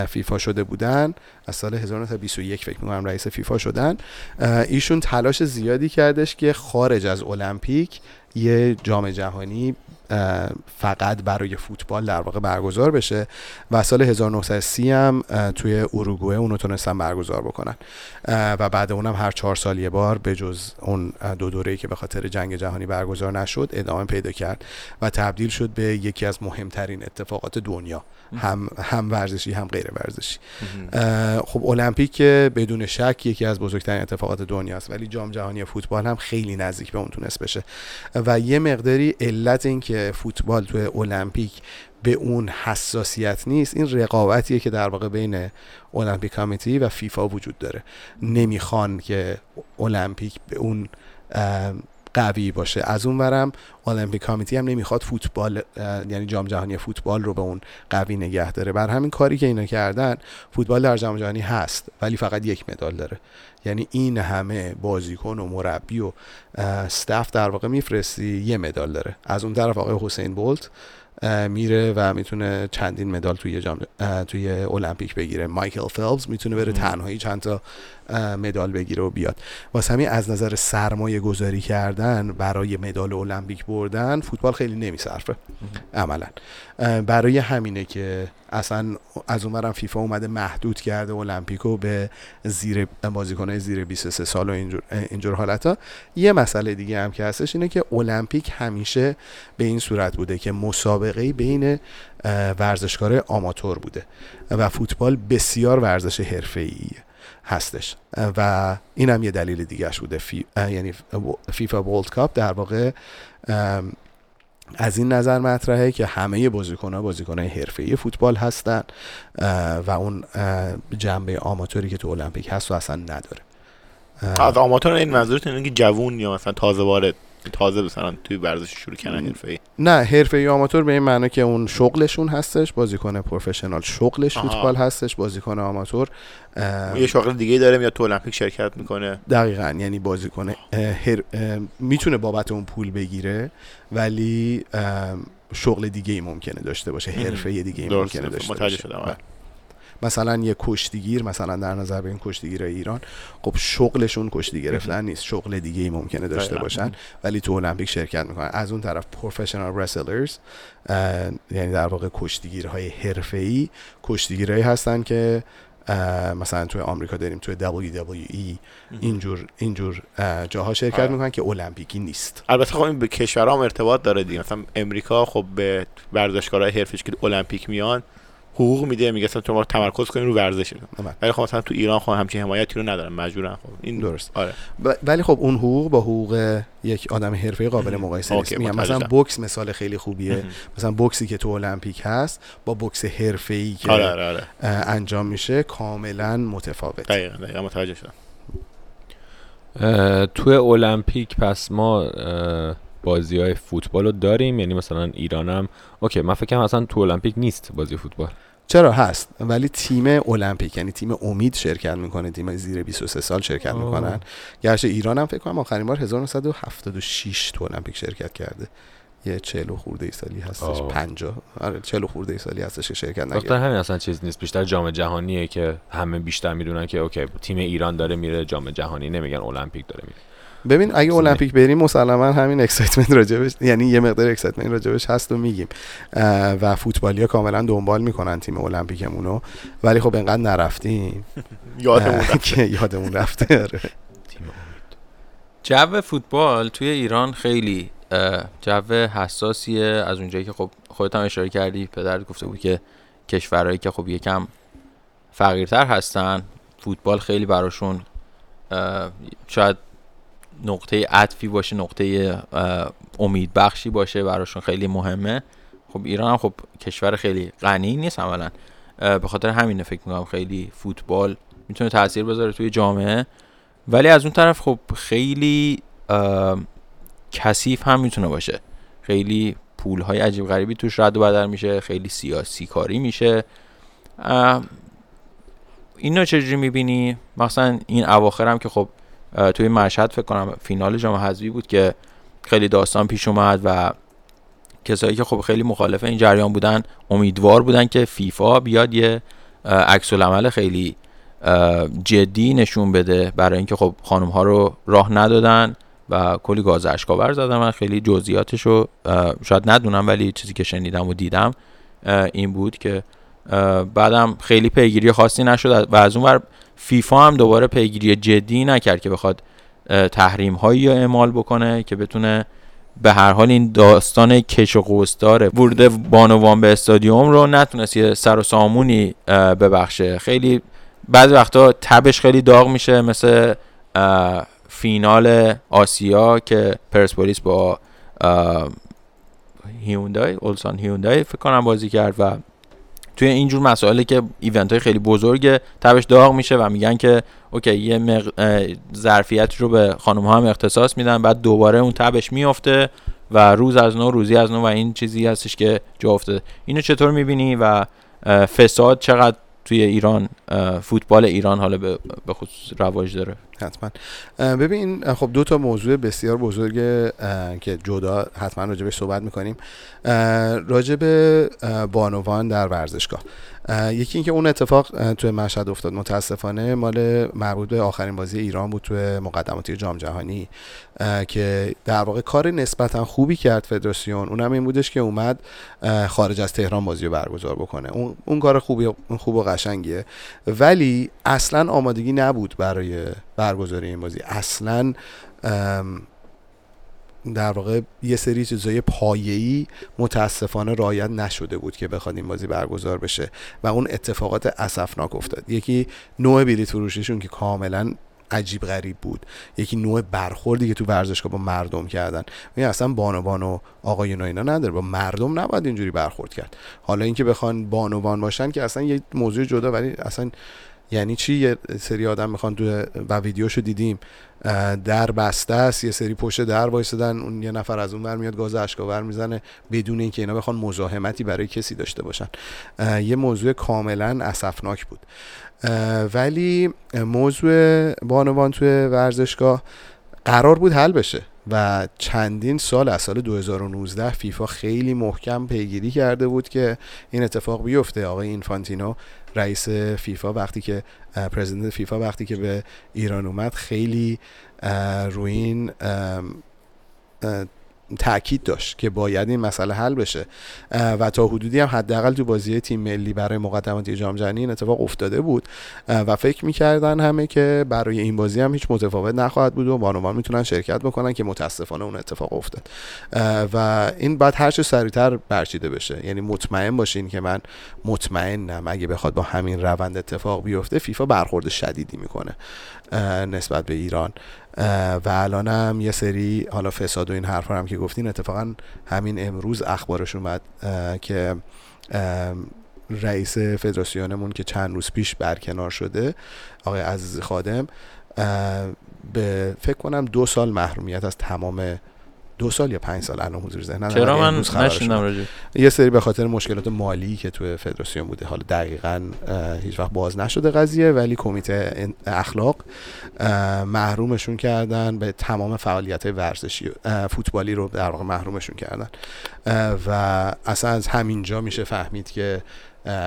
فیفا شده بودن از سال هزار و نهصد و بیست و یک فکر می‌کنم رئیس فیفا شدن. ایشون تلاش زیادی کردش که خارج از المپیک یه جام جهانی فقط برای فوتبال در واقع برگزار بشه و سال هزار و نهصد و سی هم توی اوروگوئه اونو تونستن برگزار بکنن و بعد اونم هر چهار سال یه بار به جز اون دو دوره‌ای که به خاطر جنگ جهانی برگزار نشد ادامه پیدا کرد و تبدیل شد به یکی از مهمترین اتفاقات دنیا، هم هم ورزشی هم غیر ورزشی. خب المپیک بدون شک یکی از بزرگترین اتفاقات دنیا است، ولی جام جهانی فوتبال هم خیلی نزدیک به اون تونست بشه و یه مقداری علت این که فوتبال توی المپیک به اون حساسیت نیست این رقابتیه که در واقع بین المپیک کمیتی و فیفا وجود داره. نمیخوان که المپیک به اون قوی باشه، از اون ورم المپیک کمیتی هم نمیخواد فوتبال یعنی جام جهانی فوتبال رو به اون قوی نگه داره. بر همین کاری که اینا کردن، فوتبال در جام جهانی هست ولی فقط یک مدال داره، یعنی این همه بازیکن و مربی و استاف در واقع میفرستی یه مدال داره. از اون طرف آقای حسین بولت میره و میتونه چندین مدال توی جام توی المپیک بگیره، مایکل فلپس میتونه بره تنهایی چند تا مدال بگیره و بیاد. واسه همین از نظر سرمایه گذاری کردن برای مدال المپیک بردن فوتبال خیلی نمیصرفه عملا، برای همینه که اصلا از اونورم فیفا اومده محدود کرده المپیکو به زیر بازیکنای زیر بیست و سه سال و اینجور اینجور حالتا. یه مسئله دیگه هم که هستش اینه که المپیک همیشه به این صورت بوده که مسابقه بین ورزشکارای آماتور بوده و فوتبال بسیار ورزش حرفه‌ایه هستش و این هم یه دلیل دیگه‌اش بوده. فی... یعنی فیفا ورلد کاپ در واقع از این نظر مطرحه که همه بازیکن‌ها بازیکن‌های حرفه‌ای فوتبال هستن و اون جنبه آماتوری که تو المپیک هست و اصلا نداره. از آماتور این منظورتون اینه که جوون یا مثلا تازه وارد تازه مثلا توی ورزش شروع کردن حرفه‌ای؟ نه حرفه‌ای آماتور به این معنی که اون شغلشون هستش، بازیکن پروفشنال شغلش فوتبال هستش، بازیکن آماتور یه شغل دیگه داره یا تو المپیک شرکت میکنه. دقیقاً، یعنی بازیکن میتونه بابت اون پول بگیره ولی شغل دیگه ای ممکنه داشته باشه، حرفه دیگه ای ممکنه داشته باشه. مثلا یه کشتیگیر، مثلا در نظر بگیرین کشتیگیرای ایران، خب شغلشون کشتی گرفتن نیست، شغل دیگه ای ممکنه داشته باشن ولی تو المپیک شرکت میکنن. از اون طرف پروفشنال رسلرز، یعنی در واقع کشتیگیرهای حرفه‌ای، کشتیگیرایی هستن که مثلا توی آمریکا داریم، توی دبلیو دبلیو ای اینجور اینجور جاها شرکت میکنن که المپیکی نیست. البته خب این به کشورها هم ارتباط داره دیگه. مثلا امریکا خب به ورزشکارای حرفه‌ایش که المپیک میان حقوق میده، میگه اصلا تو ما تمرکز کنین رو ورزش. ولی خب مثلا تو ایران خب همچین حمایتی رو ندارن، مجبورن. خب این درست. آره. ب... ولی خب اون حقوق با حقوق یک آدم حرفه‌ای قابل مقایسه نیست. میگم مثلا بوکس مثال خیلی خوبیه. مثلا بوکسی که تو المپیک هست با بوکس حرفه‌ای که آره آره آره. انجام میشه کاملا متفاوته. دقیقاً دقیقاً متوجه شدم. تو المپیک پس ما بازی‌های فوتبال رو داریم، یعنی مثلا ایرانم اوکی، من فکر کنم اصلا تو المپیک نیست بازی فوتبال. چرا هست؟ ولی تیم المپیک یعنی تیم امید شرکت میکنه، تیم زیر بیست و سه سال شرکت آه. میکنن. گرچه ایرانم فکر کنم آخرین بار هزار و نهصد و هفتاد و شش تو المپیک شرکت کرده. یه چهل خورده ای سالی هستش، پنجاه آره چهل خورده ای سالی هستش که شرکت نکرده. البته همین اصلا چیز نیست، بیشتر جام جهانیه که همه بیشتر میدونن که اوکی تیم ایران داره میره جام جهانی، نمیگن المپیک داره میره. ببین اگه المپیک بریم مسلما همین اکسایتمنت راجبش، یعنی یه مقدار اکسایتمنت راجبش هست و میگیم و فوتبالیا کاملا دنبال میکنن تیم المپیکمونو، ولی خب انقدر نرفتیم یادمون رفته. جو فوتبال توی ایران خیلی جو حساسیه، از اونجایی که خب خودت هم اشاره کردی، پدرت گفته بود که کشورهایی که خب یکم فقیرتر هستن فوتبال خیلی براشون شاید نقطه عطفی باشه، نقطه امید بخشی باشه، براشون خیلی مهمه. خب ایران هم خب کشور خیلی غنی نیست اولا، به خاطر همینه فکر میکنم خیلی فوتبال میتونه تاثیر بذاره توی جامعه، ولی از اون طرف خب خیلی کثیف هم میتونه باشه، خیلی پولهای عجیب غریبی توش رد و بدل میشه، خیلی سیاسی کاری میشه. اینو چجوری میبینی؟ مثلا این اواخر هم که خب توی مشهد فکر کنم فینال جام حذفی بود که خیلی داستان پیش اومد و کسایی که خب خیلی مخالف این جریان بودن امیدوار بودن که فیفا بیاد یه عکس العمل خیلی جدی نشون بده، برای اینکه خب خانم ها رو راه ندادن و کلی گاز اشکاور زدن. من خیلی جزئیاتشو شاید ندونم ولی چیزی که شنیدم و دیدم این بود که بعدم خیلی پیگیری خاصی نشد و از اون ور فیفا هم دوباره پیگیری جدی نکرد که بخواد تحریم هایی رو اعمال بکنه که بتونه به هر حال این داستان کش و قوس داره ورود بانوان به استادیوم رو نتونست یه سر و سامونی ببخشه. خیلی بعضی وقتا تبش خیلی داغ میشه، مثل فینال آسیا که پرسپولیس با هیوندای اولسان هیوندای فکر کنم بازی کرد و توی اینجور مسائلی که ایونت های خیلی بزرگه تبش داغ میشه و میگن که اوکی یه مق... ظرفیت رو به خانم ها هم اختصاص میدن، بعد دوباره اون تبش میافته و روز از نو روزی از نو و این چیزی هستش که جا افتاده. اینو چطور میبینی و فساد چقدر توی ایران فوتبال ایران حالا به خصوص رواج داره؟ حتما. ببین خب دو تا موضوع بسیار بزرگ که جدا حتما راجبش صحبت میکنیم، راجب بانوان در ورزشگاه. یکی اینکه اون اتفاق توی مشهد افتاد متاسفانه مال مربوط به آخرین بازی ایران بود توی مقدماتی جام جهانی که در واقع کار نسبتا خوبی کرد فدراسیون، اونم این بودش که اومد خارج از تهران بازی رو برگزار بکنه. اون اون کار خوبی خوب و قشنگیه، ولی اصلا آمادگی نبود برای برگزاری این بازی. اصلا در واقع یه سری چیزای پایه‌ای متاسفانه رعایت نشده بود که بخواد این بازی برگزار بشه و اون اتفاقات اسفناک افتاد. یکی نوع بلیط فروشیشون که کاملا عجیب غریب بود، یکی نوع برخوردی که تو ورزشگاه با مردم کردن. یعنی اصلا بانوان و آقایون و اینا نداره، با مردم نباید اینجوری برخورد کرد. حالا اینکه بخوان بانوان باشن که اصلا یه موضوع جدا، ولی اصلا یعنی چی یه سری آدم میخوان تو و ویدیوشو دیدیم در بسته است، یه سری پشت در وایسادن، اون یه نفر از اون ور میاد گاز اشکاور میزنه بدون اینکه اینا بخوان مزاحمتی برای کسی داشته باشن. یه موضوع کاملا اسفناک بود. ولی موضوع بانوان توی ورزشگاه قرار بود حل بشه و چندین سال از سال دو هزار و نوزده فیفا خیلی محکم پیگیری کرده بود که این اتفاق بیفته. آقای اینفانتینو رئیس فیفا وقتی که پرزیدنت فیفا وقتی که به ایران اومد خیلی روی این تأکید داشت که باید این مسئله حل بشه و تا حدودی هم حداقل تو بازی تیم ملی برای مقدماتی جام جهانی این اتفاق افتاده بود و فکر می‌کردن همه که برای این بازی هم هیچ متفاوت نخواهد بود و بانوان میتونن شرکت بکنن که متاسفانه اون اتفاق افتاد و این بعد هر چه سریعتر برچیده بشه. یعنی مطمئن باشین که من مطمئنم اگه بخواد با همین روند اتفاق بیفته فیفا برخورد شدیدی میکنه نسبت به ایران و الان هم یه سری حالا فساد و این حرفا هم که گفتین اتفاقا همین امروز اخبارش اومد که رئیس فدراسیونمون که چند روز پیش برکنار شده آقای عزیز خادم به فکر کنم دو سال محرومیت از تمام دو سال یا پنج سال الان حضور ذهنم چرا من نشینم راجع یه سری به خاطر مشکلات مالی که تو فدراسیون بوده. حالا دقیقاً هیچ وقت باز نشده قضیه ولی کمیته اخلاق محرومشون کردن به تمام فعالیت‌های ورزشی فوتبالی رو در واقع محرومشون کردن و اصلا از همینجا میشه فهمید که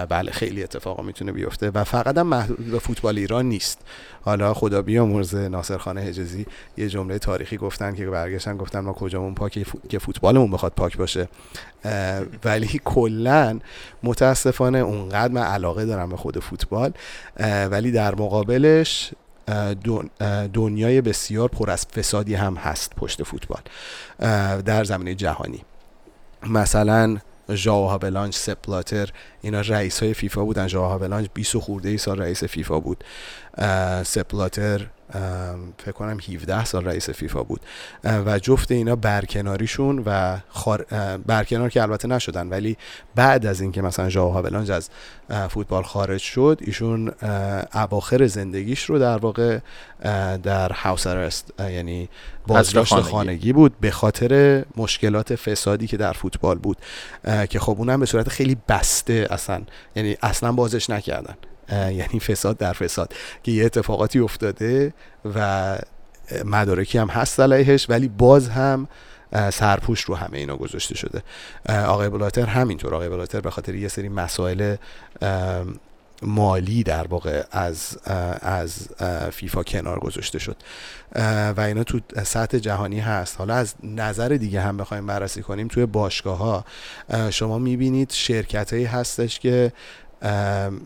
بله خیلی اتفاقا میتونه بیفته و فقط هم محدود به فوتبال ایران نیست. حالا خدا بیامرزه ناصر خان حجازی یه جمله تاریخی گفتن که برگشتن گفتن ما کجامون پاکه که فوتبالمون بخواد پاک باشه ولی کلا متاسفانه اونقدر من علاقه دارم به خود فوتبال ولی در مقابلش دنیای بسیار پر از فسادی هم هست پشت فوتبال در زمینه جهانی. مثلا ژائو هاولانج، سپ بلاتر، اینا رئیس های فیفا بودن. ژائو هاولانج بیست و خورده ای سال رئیس فیفا بود، سپ بلاتر فکر کنم هفده سال رئیس فیفا بود و جفت اینا برکناریشون و خار... برکنار که البته نشدن ولی بعد از اینکه مثلا ژائو هاولانج از فوتبال خارج شد ایشون اواخر زندگیش رو در واقع در هاوس ارست یعنی بازداشت خانگی بود به خاطر مشکلات فسادی که در فوتبال بود که خب اونم به صورت خیلی بسته اصلا یعنی اصلا بازش نکردن یعنی فساد در فساد که یه اتفاقاتی افتاده و مدارکی هم هست علیهش ولی باز هم سرپوش رو همه اینا گذاشته شده. آقای بلاتر همینطور آقای بلاتر به خاطر یه سری مسائل مالی در واقع از از فیفا کنار گذاشته شد و اینا تو سطح جهانی هست. حالا از نظر دیگه هم بخوایم بررسی کنیم توی باشگاه‌ها شما می‌بینید شرکتایی هستش که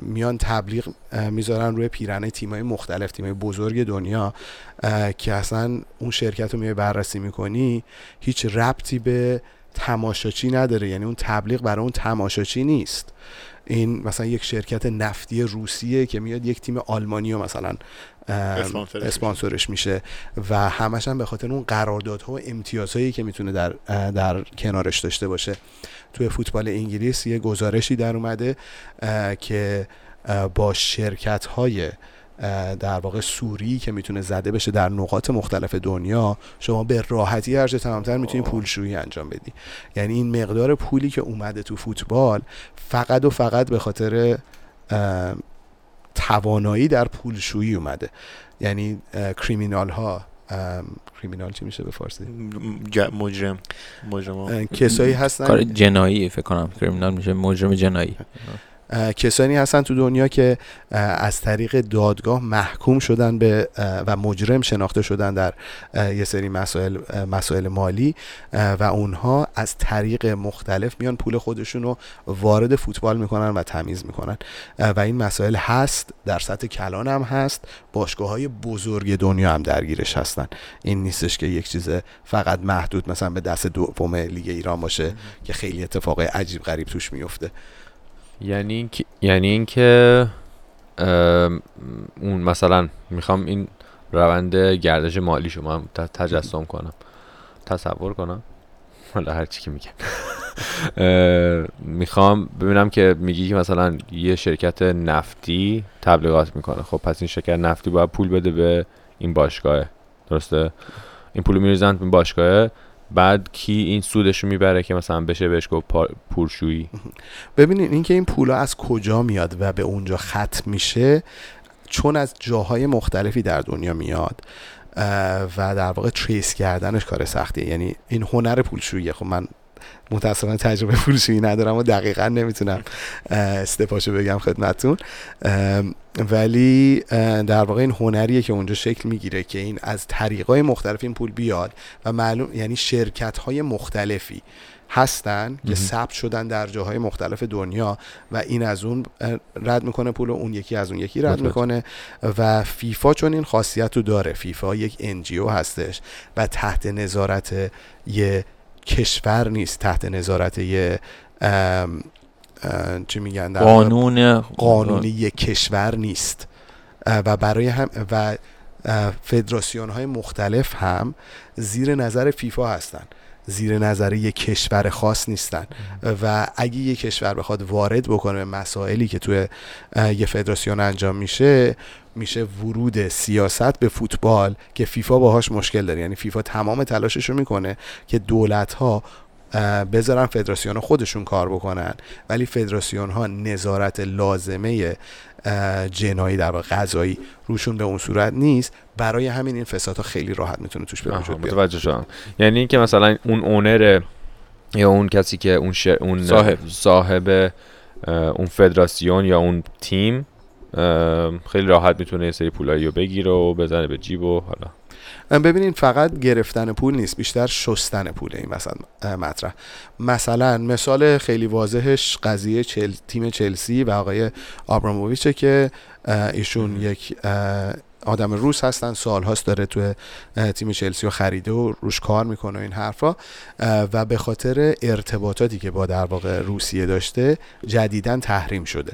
میان تبلیغ میذارن روی پیرنه تیمای مختلف تیمای بزرگ دنیا که اصلا اون شرکت رو میای بررسی میکنی هیچ ربطی به تماشاچی نداره. یعنی اون تبلیغ برای اون تماشاچی نیست. این مثلا یک شرکت نفتی روسیه که میاد یک تیم آلمانی رو مثلا اسپانسرش میشه و همش هم به خاطر اون قراردادها و امتیازهایی که میتونه در در کنارش داشته باشه. توی فوتبال انگلیس یه گزارشی در اومده که با شرکت‌های در واقع سوری که میتونه زده بشه در نقاط مختلف دنیا شما به راحتی هرچه تمامتر میتونی پولشویی انجام بدی. یعنی این مقدار پولی که اومده تو فوتبال فقط و فقط به خاطر توانایی در پولشویی اومده. یعنی کریمینال ها کریمینال چی میشه به فارسی؟ مجرم مجرم کسایی هستن کار جنایی فکر کنم کریمینال میشه مجرم جنایی کسانی هستن تو دنیا که از طریق دادگاه محکوم شدن به و مجرم شناخته شدن در یه سری مسائل مسائل مالی و اونها از طریق مختلف میان پول خودشون رو وارد فوتبال میکنن و تمیز میکنن و این مسائل هست در سطح کلان هم هست. باشگاه‌های بزرگ دنیا هم درگیرش هستن. این نیستش که یک چیز فقط محدود مثلا به دست دوم لیگ ایران باشه که خیلی اتفاق عجیب غریب توش میفته. یعنی این که یعنی اینکه اون مثلا میخوام این روند گردش مالی شما تجسم کنم تصور کنم حالا هر چی که میگم میخوام ببینم که میگی که مثلا یه شرکت نفتی تبلیغات میکنه، خب پس این شرکت نفتی باید پول بده به این باشگاه، درسته؟ این پولو میریزن به باشگاه، بعد کی این سودشو میبره که مثلا بشه بهش گفت پورشویی؟ ببینین این که این پولا از کجا میاد و به اونجا ختم میشه، چون از جاهای مختلفی در دنیا میاد و در واقع تریس کردنش کار سختیه. یعنی این هنر پولشوییه. خب من متأسفانه تجربه پولشویی ندارم و دقیقاً نمیتونم استفاشو بگم خدمتتون، ولی در واقع این هنریه که اونجا شکل میگیره که این از طریقای مختلف این پول بیاد و معلوم، یعنی شرکت‌های مختلفی هستن که ثبت شدن در جاهای مختلف دنیا و این از اون رد میکنه پول و اون یکی از اون یکی رد میکنه. و فیفا چون این خاصیت رو داره، فیفا یک انجیو هستش و تحت نظارت یه کشور نیست، تحت نظارت یه چی میگن قانون قانونی یک کشور نیست و برای هم و فدراسیون های مختلف هم زیر نظر فیفا هستن، زیر نظر یک کشور خاص نیستن و اگه یک کشور بخواد وارد بکنه مسائلی که توی یه فدراسیون انجام میشه، میشه ورود سیاست به فوتبال که فیفا باهاش مشکل داره. یعنی فیفا تمام تلاشش رو میکنه که دولت‌ها بذارن فدراسیون خودشون کار بکنن، ولی فدراسیون ها نظارت لازمه جنایی در واقع قضایی روشون به اون صورت نیست، برای همین این فساد ها خیلی راحت میتونه توش به وجود بیاد. متوجه شدم. یعنی اینکه مثلا اون اونر یا اون کسی که اون شر... اون صاحب صاحب اون فدراسیون یا اون تیم خیلی راحت میتونه یه سری پولایی رو بگیره و بزنه به جیب و حالا. ببینین فقط گرفتن پول نیست، بیشتر شستن پوله این وسط مطرح. مثلا مثال خیلی واضحش قضیه چل... تیم چلسی و آقای آبراموویچه که ایشون یک آدم روس هستن، سالهاست داره توی تیم چلسی رو خریده و روش کار میکنه این حرفا و به خاطر ارتباطاتی که با در واقع روسیه داشته جدیداً تحریم شده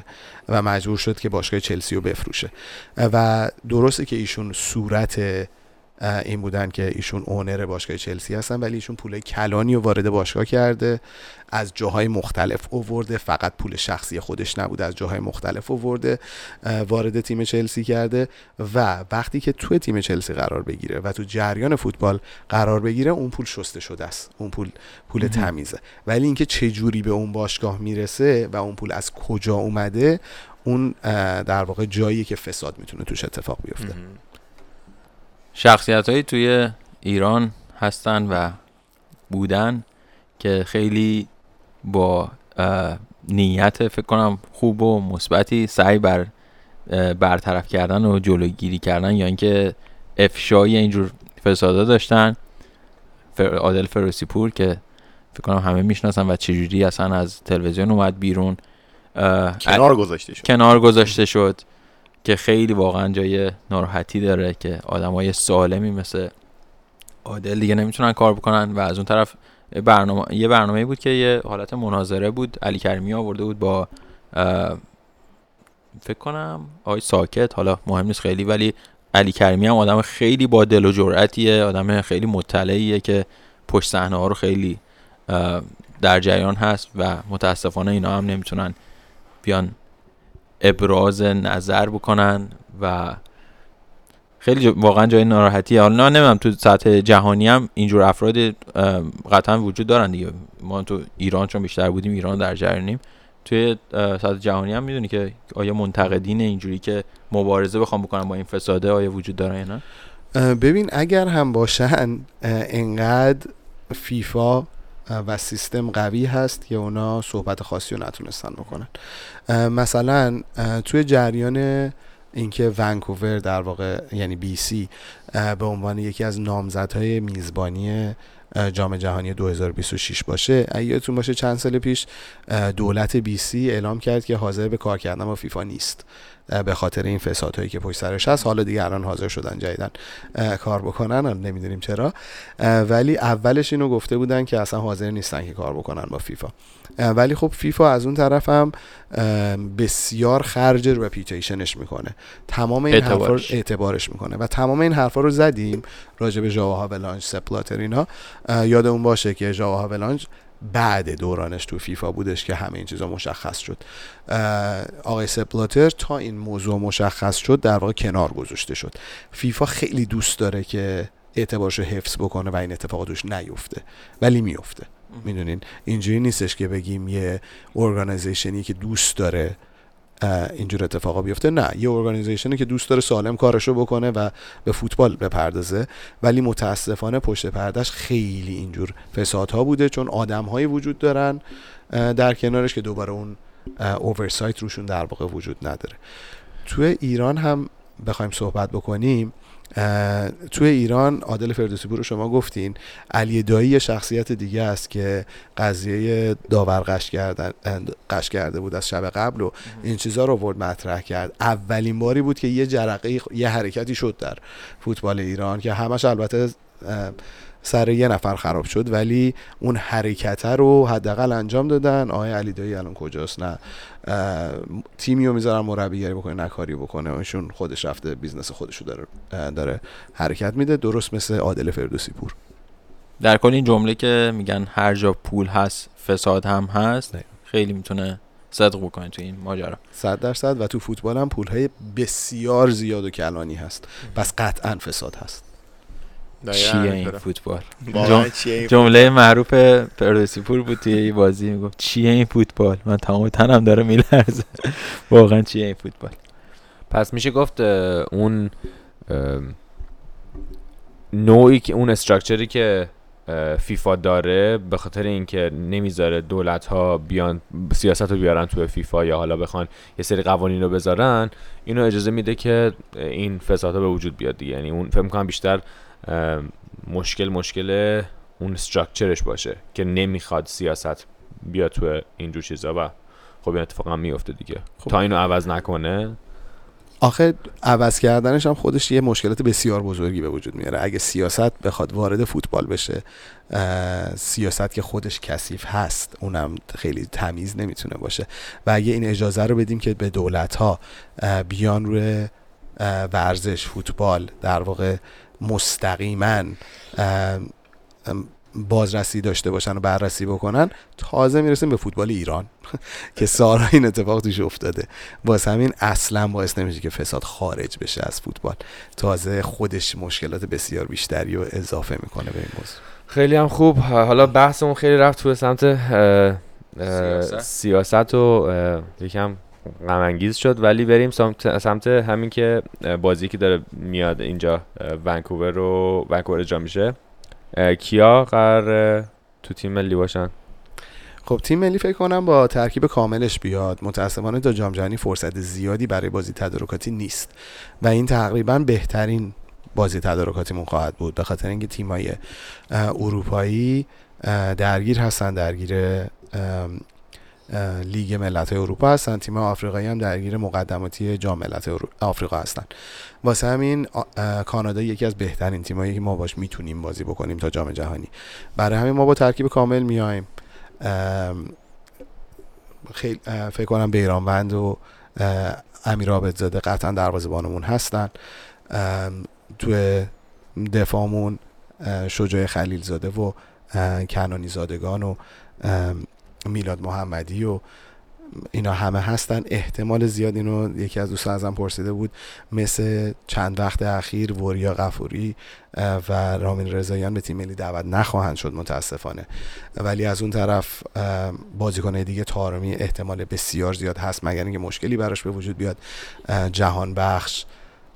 و مجبور شد که باشگاه چلسی رو بفروشه. و درسته که ایشون صورت این بودن که ایشون اونر باشگاه چلسی هستن، ولی ایشون پول کلانی رو وارد باشگاه کرده، از جاهای مختلف آورده، فقط پول شخصی خودش نبوده، از جاهای مختلف آورده وارد تیم چلسی کرده و وقتی که تو تیم چلسی قرار بگیره و تو جریان فوتبال قرار بگیره اون پول شسته شده است، اون پول پول تمیزه. ولی اینکه چه جوری به اون باشگاه میرسه و اون پول از کجا اومده، اون در واقع جایی که فساد میتونه توش اتفاق بیفته. شخصیت‌هایی توی ایران هستن و بودن که خیلی با نیت فکر کنم خوب و مثبتی سعی بر برطرف کردن و جلوگیری کردن یا اینکه افشای اینجور فسادا داشتن. عادل فروسی پور که فکر کنم همه میشناسن و چجوری اصلا از تلویزیون اومد بیرون، کنار گذاشته شد کنار گذاشته شد که خیلی واقعا جای ناراحتی داره که آدمای سالمی مثل عادل دیگه نمیتونن کار بکنن. و از اون طرف برنامه یه برنامه‌ای بود که یه حالت مناظره بود، علی کریمی آورده بود با فکر کنم آقای ساکت، حالا مهم نیست خیلی، ولی علی کریمی هم آدم خیلی با دل و جرأتیه، آدم خیلی مطلعیه که پشت صحنه‌ها رو خیلی در جریان هست و متاسفانه اینا هم نمیتونن بیان ابراز نظر بکنن و خیلی جا واقعا جای ناراحتیه. حالا نمیدونم تو سطح جهانی هم اینجور افراد قطعا وجود دارن دیگه، ما تو ایران چون بیشتر بودیم ایران در جریانیم، توی سطح جهانی هم میدونی که آیا منتقدین اینجوری که مبارزه بخوام بکنن با این فساده آیا وجود دارن یا نه؟ ببین اگر هم باشن انقدر فیفا و سیستم قوی هست که اونا صحبت خاصی رو نتونستن بکنن. مثلا توی جریان اینکه ونکوور در واقع یعنی بی سی به عنوان یکی از نامزدهای میزبانی جام جهانی دو هزار و بیست و شش باشه، یادتون باشه چند سال پیش دولت بی سی اعلام کرد که حاضر به کار کردن با فیفا نیست به خاطر این فسادهایی که پشت سرش هست. حالا دیگه الان حاضر شدن جدیدن کار بکنن، نمیدونیم چرا، ولی اولش اینو گفته بودن که اصلا حاضر نیستن که کار بکنن با فیفا. ولی خب فیفا از اون طرف هم بسیار خرج رپیتیشنش میکنه، تمام این حرفا رو اعتبارش میکنه و تمام این حرفا رو زدیم راجع به ژائو هاولانج، سپ بلاتر اینا. یادمون باشه که ژائو هاولانج بعد دورانش تو فیفا بودش که همه این چیزا مشخص شد. آقای سپ بلاتر تا این موضوع مشخص شد در واقع کنار گذاشته شد. فیفا خیلی دوست داره که اعتبارشو حفظ بکنه و این اتفاق توش نیفته، ولی میفته. میدونین اینجوری نیستش که بگیم یه ارگانایزیشنی که دوست داره اینجور اتفاقا بیفته، نه، یه ارگانایزیشنی که دوست داره سالم کارشو بکنه و به فوتبال بپردازه، ولی متاسفانه پشت پردش خیلی اینجور فسادها بوده، چون آدم‌هایی وجود دارن در کنارش که دوباره اون اوورسایت روشون در واقع وجود نداره. توی ایران هم بخوایم صحبت بکنیم، توی ایران عادل فردوسی‌پور رو شما گفتین، علی دایی یه شخصیت دیگه است که قضیه داور قش کردن قش کرده بود از شب قبل و این چیزا رو ورد مطرح کرد. اولین باری بود که یه جرقه یه حرکتی شد در فوتبال ایران که همش البته سر یه نفر خراب شد، ولی اون حرکت رو حداقل انجام دادن. آقای علی دایی الان کجاست؟ نه تیمی رو میذارن مربیگری بکنه، نه کاری بکنه، اونشون خودش رفته بیزنس خودش رو داره, داره حرکت میده، درست مثل عادل فردوسی پور. در کل این جمله که میگن هر جا پول هست فساد هم هست نه، خیلی میتونه صدق بکنه تو این ماجرا، صد درصد. و تو فوتبال هم پولهای بسیار زیاد و کلانی هست، پس قطعا فساد هست. چیه این فوتبال؟ جمله معروف پردوسی‌پور بود توی یه بازی، میگفت چیه این فوتبال؟ من تمام تنم داره میلرزه، واقعا چیه این فوتبال؟ پس میشه گفت اون نوعی که اون استراکچری که فیفا داره به خاطر اینکه نمیذاره دولت‌ها بیان سیاست رو بیارن توی فیفا یا حالا بخوان یه سری قوانین رو بذارن، اینو اجازه میده که این فسادها به وجود بیاد دیگه. یعنی اون فکر می‌کنم بیشتر مشکل مشکل اون استراکچرش باشه که نمیخواد سیاست بیاد تو اینجور چیزا و خب این اتفاقا میفته دیگه. خب تا اینو عوض نکنه، آخه عوض کردنش هم خودش یه مشکلات بسیار بزرگی به وجود میاره. اگه سیاست بخواد وارد فوتبال بشه، سیاست که خودش کثیف هست، اونم خیلی تمیز نمیتونه باشه. و اگه این اجازه رو بدیم که به دولت‌ها بیان روی ورزش، فوتبال در واقع مستقیما بازرسی داشته باشن و بررسی بکنن، تازه میرسیم به فوتبال ایران که سارا این اتفاق توش افتاده. باز همین اصلا باعث نمیشه که فساد خارج بشه از فوتبال، تازه خودش مشکلات بسیار بیشتری رو اضافه میکنه به این موضوع. خیلی هم خوب. حالا بحثمون خیلی رفت تو سمت اه اه سیاست و یکم غم انگیز شد، ولی بریم سمت, سمت همین که بازی که داره میاد اینجا ونکوور رو ونکوور اجرا میشه. کیا قرار تو تیم ملی باشن؟ خب تیم ملی فکر کنم با ترکیب کاملش بیاد. متاسفانه تا جام جهانی فرصت زیادی برای بازی تدارکاتی نیست و این تقریبا بهترین بازی تدارکاتیمون خواهد بود، به خاطر اینکه تیمای اروپایی درگیر هستن، درگیر لیگ ملت‌های اروپا هستن، تیم‌های آفریقایی هم درگیر مقدماتی جام ملت‌های آفریقا هستن. واسه همین کانادا یکی از بهترین تیمایی که ما باش میتونیم بازی بکنیم تا جام جهانی، برای همین ما با ترکیب کامل میایم. خیلی فکر کنم بیرانوند و امیر عابدزاده قطعا دروازه‌بانمون هستن. تو دفاعمون شجاع خلیل زاده و کنانی زادگان و میلاد محمدی و اینا همه هستن. احتمال زیاد، اینو یکی از دوستان ازم پرسیده بود، مثل چند وقت اخیر وریا غفوری و رامین رضاییان به تیم ملی دعوت نخواهند شد متاسفانه، ولی از اون طرف بازیکن‌های دیگه طارمی احتمال بسیار زیاد هست، مگر اینکه مشکلی براش به وجود بیاد. جهان بخش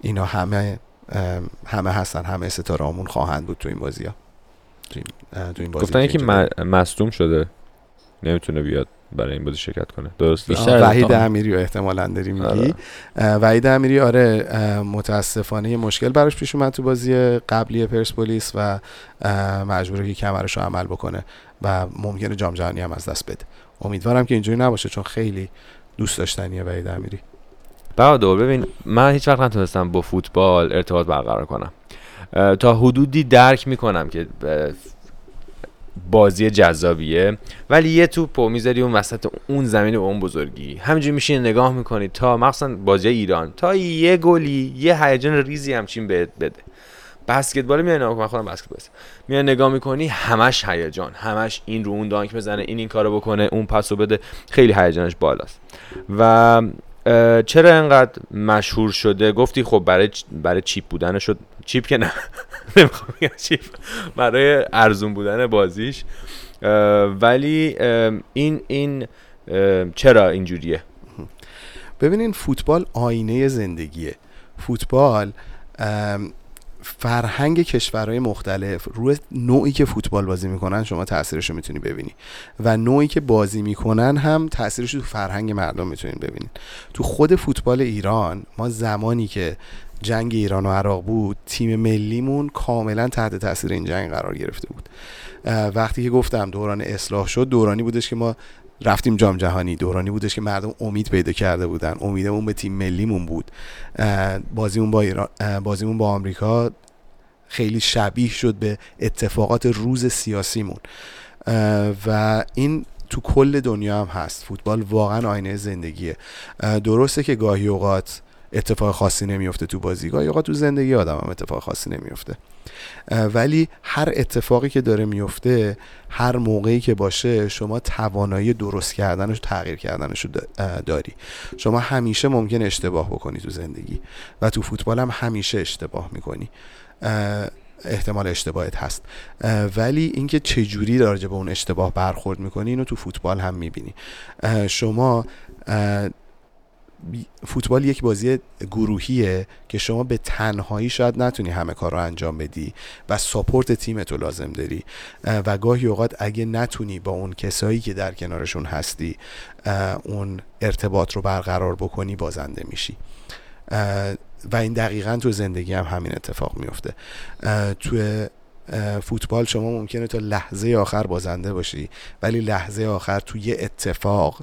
اینا همه همه هستن، همه ستاره‌هامون خواهند بود تو این بازی‌ها. تو این تو این بازی گفتن یکی مصدوم شده نمیتونه بیاد برای این بازی شرکت کنه، درسته؟ وحید امیری رو احتمالاً داری میگی. وحید امیری آره، متاسفانه یه مشکل براش پیش اومد تو بازی قبلی پرسپولیس و مجبوره که کمرش رو عمل بکنه و ممکنه جام جهانی هم از دست بده. امیدوارم که اینجوری نباشه چون خیلی دوست داشتنیه وحید امیری. بهادر ببین، من هیچ وقت نتونستم با فوتبال ارتباط برقرار کنم، تا حدودی درک میکنم که بازی جذابیه، ولی یه توپو میذاری اون وسط اون زمین و اون بزرگی، همینجوری میشین نگاه میکنی تا مخصوصا بازی ایران تا یه گلی یه هیجان ریزی همچین بهت بده. بسکتبال میای نگاه من خودم بسکتبالیستم، میای نگاه میکنی همش هیجان، همش این رو اون دانک بزنه، این این کارو بکنه، اون پاسو بده، خیلی هیجانش بالاست. و چرا اینقدر مشهور شده؟ گفتی خب برای برای چیپ بودنش شد، چیپ که نه نمیخوام بگم چیپ، برای ارزون بودن بازیش. ولی این این چرا اینجوریه؟ ببینین فوتبال آینه زندگیه. فوتبال فرهنگ کشورهای مختلف روی نوعی که فوتبال بازی میکنن شما تأثیرشو میتونی ببینی و نوعی که بازی میکنن هم تأثیرشو تو فرهنگ مردم میتونین ببینین. تو خود فوتبال ایران ما زمانی که جنگ ایران و عراق بود تیم ملیمون کاملا تحت تأثیر این جنگ قرار گرفته بود. وقتی که گفتم دوران اصلاح شد، دورانی بودش که ما رفتیم جام جهانی، دورانی بودش که مردم امید پیدا کرده بودن، امیدمون به تیم ملیمون بود. بازیمون با ایران، بازیمون با آمریکا خیلی شبیه شد به اتفاقات روز سیاسیمون و این تو کل دنیا هم هست. فوتبال واقعا آینه زندگیه. درسته که گاهی اوقات اتفاق خاصی نمیفته تو بازی، گاهی اوقات تو زندگی آدم هم اتفاق خاصی نمیفته، ولی هر اتفاقی که داره میفته، هر موقعی که باشه، شما توانایی درست کردنش، تغییر کردنش رو داری. شما همیشه ممکن اشتباه بکنی تو زندگی و تو فوتبال هم همیشه اشتباه میکنی، احتمال اشتباهت هست، ولی اینکه چه جوری راجع به اون اشتباه برخورد میکنی اینو تو فوتبال هم میبینی. شما فوتبال یک بازی گروهیه که شما به تنهایی شاید نتونی همه کار رو انجام بدی و ساپورت تیمت رو لازم داری و گاهی اوقات اگه نتونی با اون کسایی که در کنارشون هستی اون ارتباط رو برقرار بکنی بازنده میشی و این دقیقاً تو زندگی هم همین اتفاق میفته. تو فوتبال شما ممکنه تا لحظه آخر بازنده باشی، ولی لحظه آخر تو یه اتفاق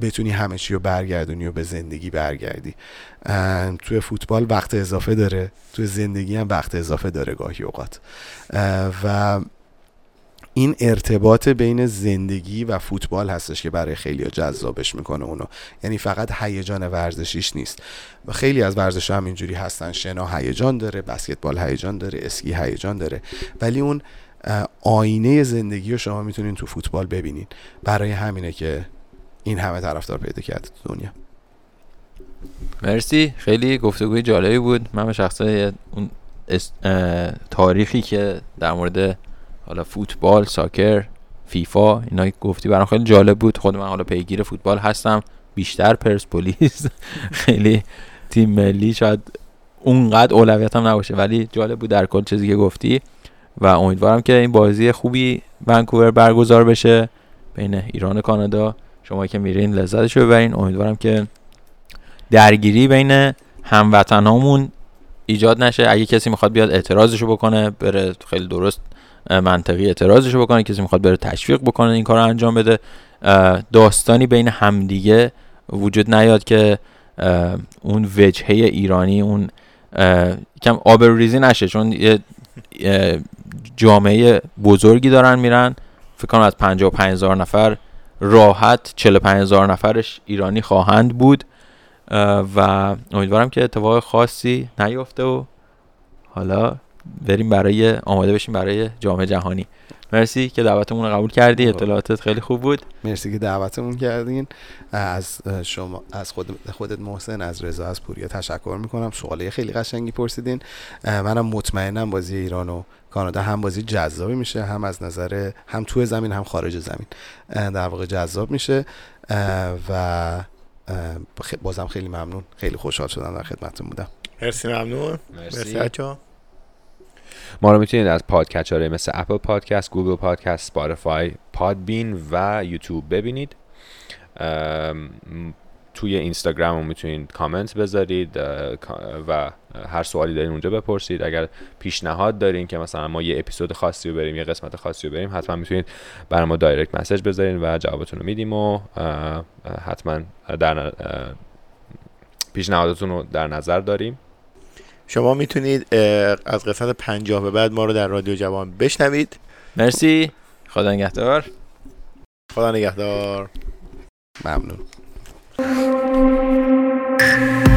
بتونی همه چی رو برگردونی و به زندگی برگردی. توی فوتبال وقت اضافه داره، توی زندگی هم وقت اضافه داره گاهی اوقات و این ارتباط بین زندگی و فوتبال هستش که برای خیلی‌ها جذابش میکنه اونو. یعنی فقط هیجان ورزشیش نیست، خیلی از ورزش‌ها هم اینجوری هستن، شنا هیجان داره، بسکتبال هیجان داره، اسکی هیجان داره، ولی اون آینه زندگی رو شما میتونین تو فوتبال ببینین. برای همینه که این همه طرفدار پیدا کرده تو دنیا. مرسی، خیلی گفتگوی جالبی بود. من به شخصه اون تاریخی که در مورد حالا فوتبال، ساکر، فیفا اینا گفتی برام خیلی جالب بود. خود من حالا پیگیر فوتبال هستم، بیشتر پرسپولیس خیلی تیم ملی شاید اونقدر اولویتم نباشه، ولی جالب بود در کل چیزی که گفتی و امیدوارم که این بازی خوبی ونکوور برگزار بشه بین ایران و کانادا. شما که میرین لذتشو ببرین. امیدوارم که درگیری بین هموطنامون ایجاد نشه. اگه کسی میخواد بیاد اعتراضشو بکنه بره خیلی درست منطقی اعتراضشو بکنه، کسی میخواد بره تشویق بکنه این کارو انجام بده، داستانی بین همدیگه وجود نیاد که اون وجهه ایرانی اون کم آبروریزی نشه، چون یه جامعه بزرگی دارن میرن، فکر کنم از پنجاه و پنج هزار نفر راحت چهل و پنج هزار نفرش ایرانی خواهند بود و امیدوارم که اتفاق خاصی نیفته و حالا بریم برای آماده بشیم برای جام جهانی. مرسی که دعوتمون رو قبول کردی، اطلاعاتت خیلی خوب بود. مرسی که دعوتمون کردین. از شما، از خود خودت محسن، از رضا، از پوریا تشکر میکنم. سوالی خیلی قشنگی پرسیدین. منم مطمئنم بازی ایران و کانادا هم بازی جذابی میشه، هم از نظر هم تو زمین هم خارج زمین در واقع جذاب میشه و بازم خیلی ممنون، خیلی خوشحال شدم در خدمتتون بودم. مرسی، ممنون. مرسی بچه‌ها. ما رو میتونید از پادکچرهای مثل اپل پادکست، گوگل پادکست، اسپاتیفای، پادبین و یوتیوب ببینید. توی اینستاگرام هم میتونید کامنت بذارید و هر سوالی دارین اونجا بپرسید. اگر پیشنهاد دارین که مثلا ما یه اپیزود خاصی رو بریم، یه قسمت خاصی رو بریم، حتما میتونید برای ما دایرکت مسیج بذارین و جوابتون رو میدیم و حتما در پیشنهادتون رو در نظر داریم. شما میتونید از قسمت پنجاه به بعد ما رو در رادیو جوان بشنوید. مرسی، خدا نگهدار. خدا نگهدار. ممنون.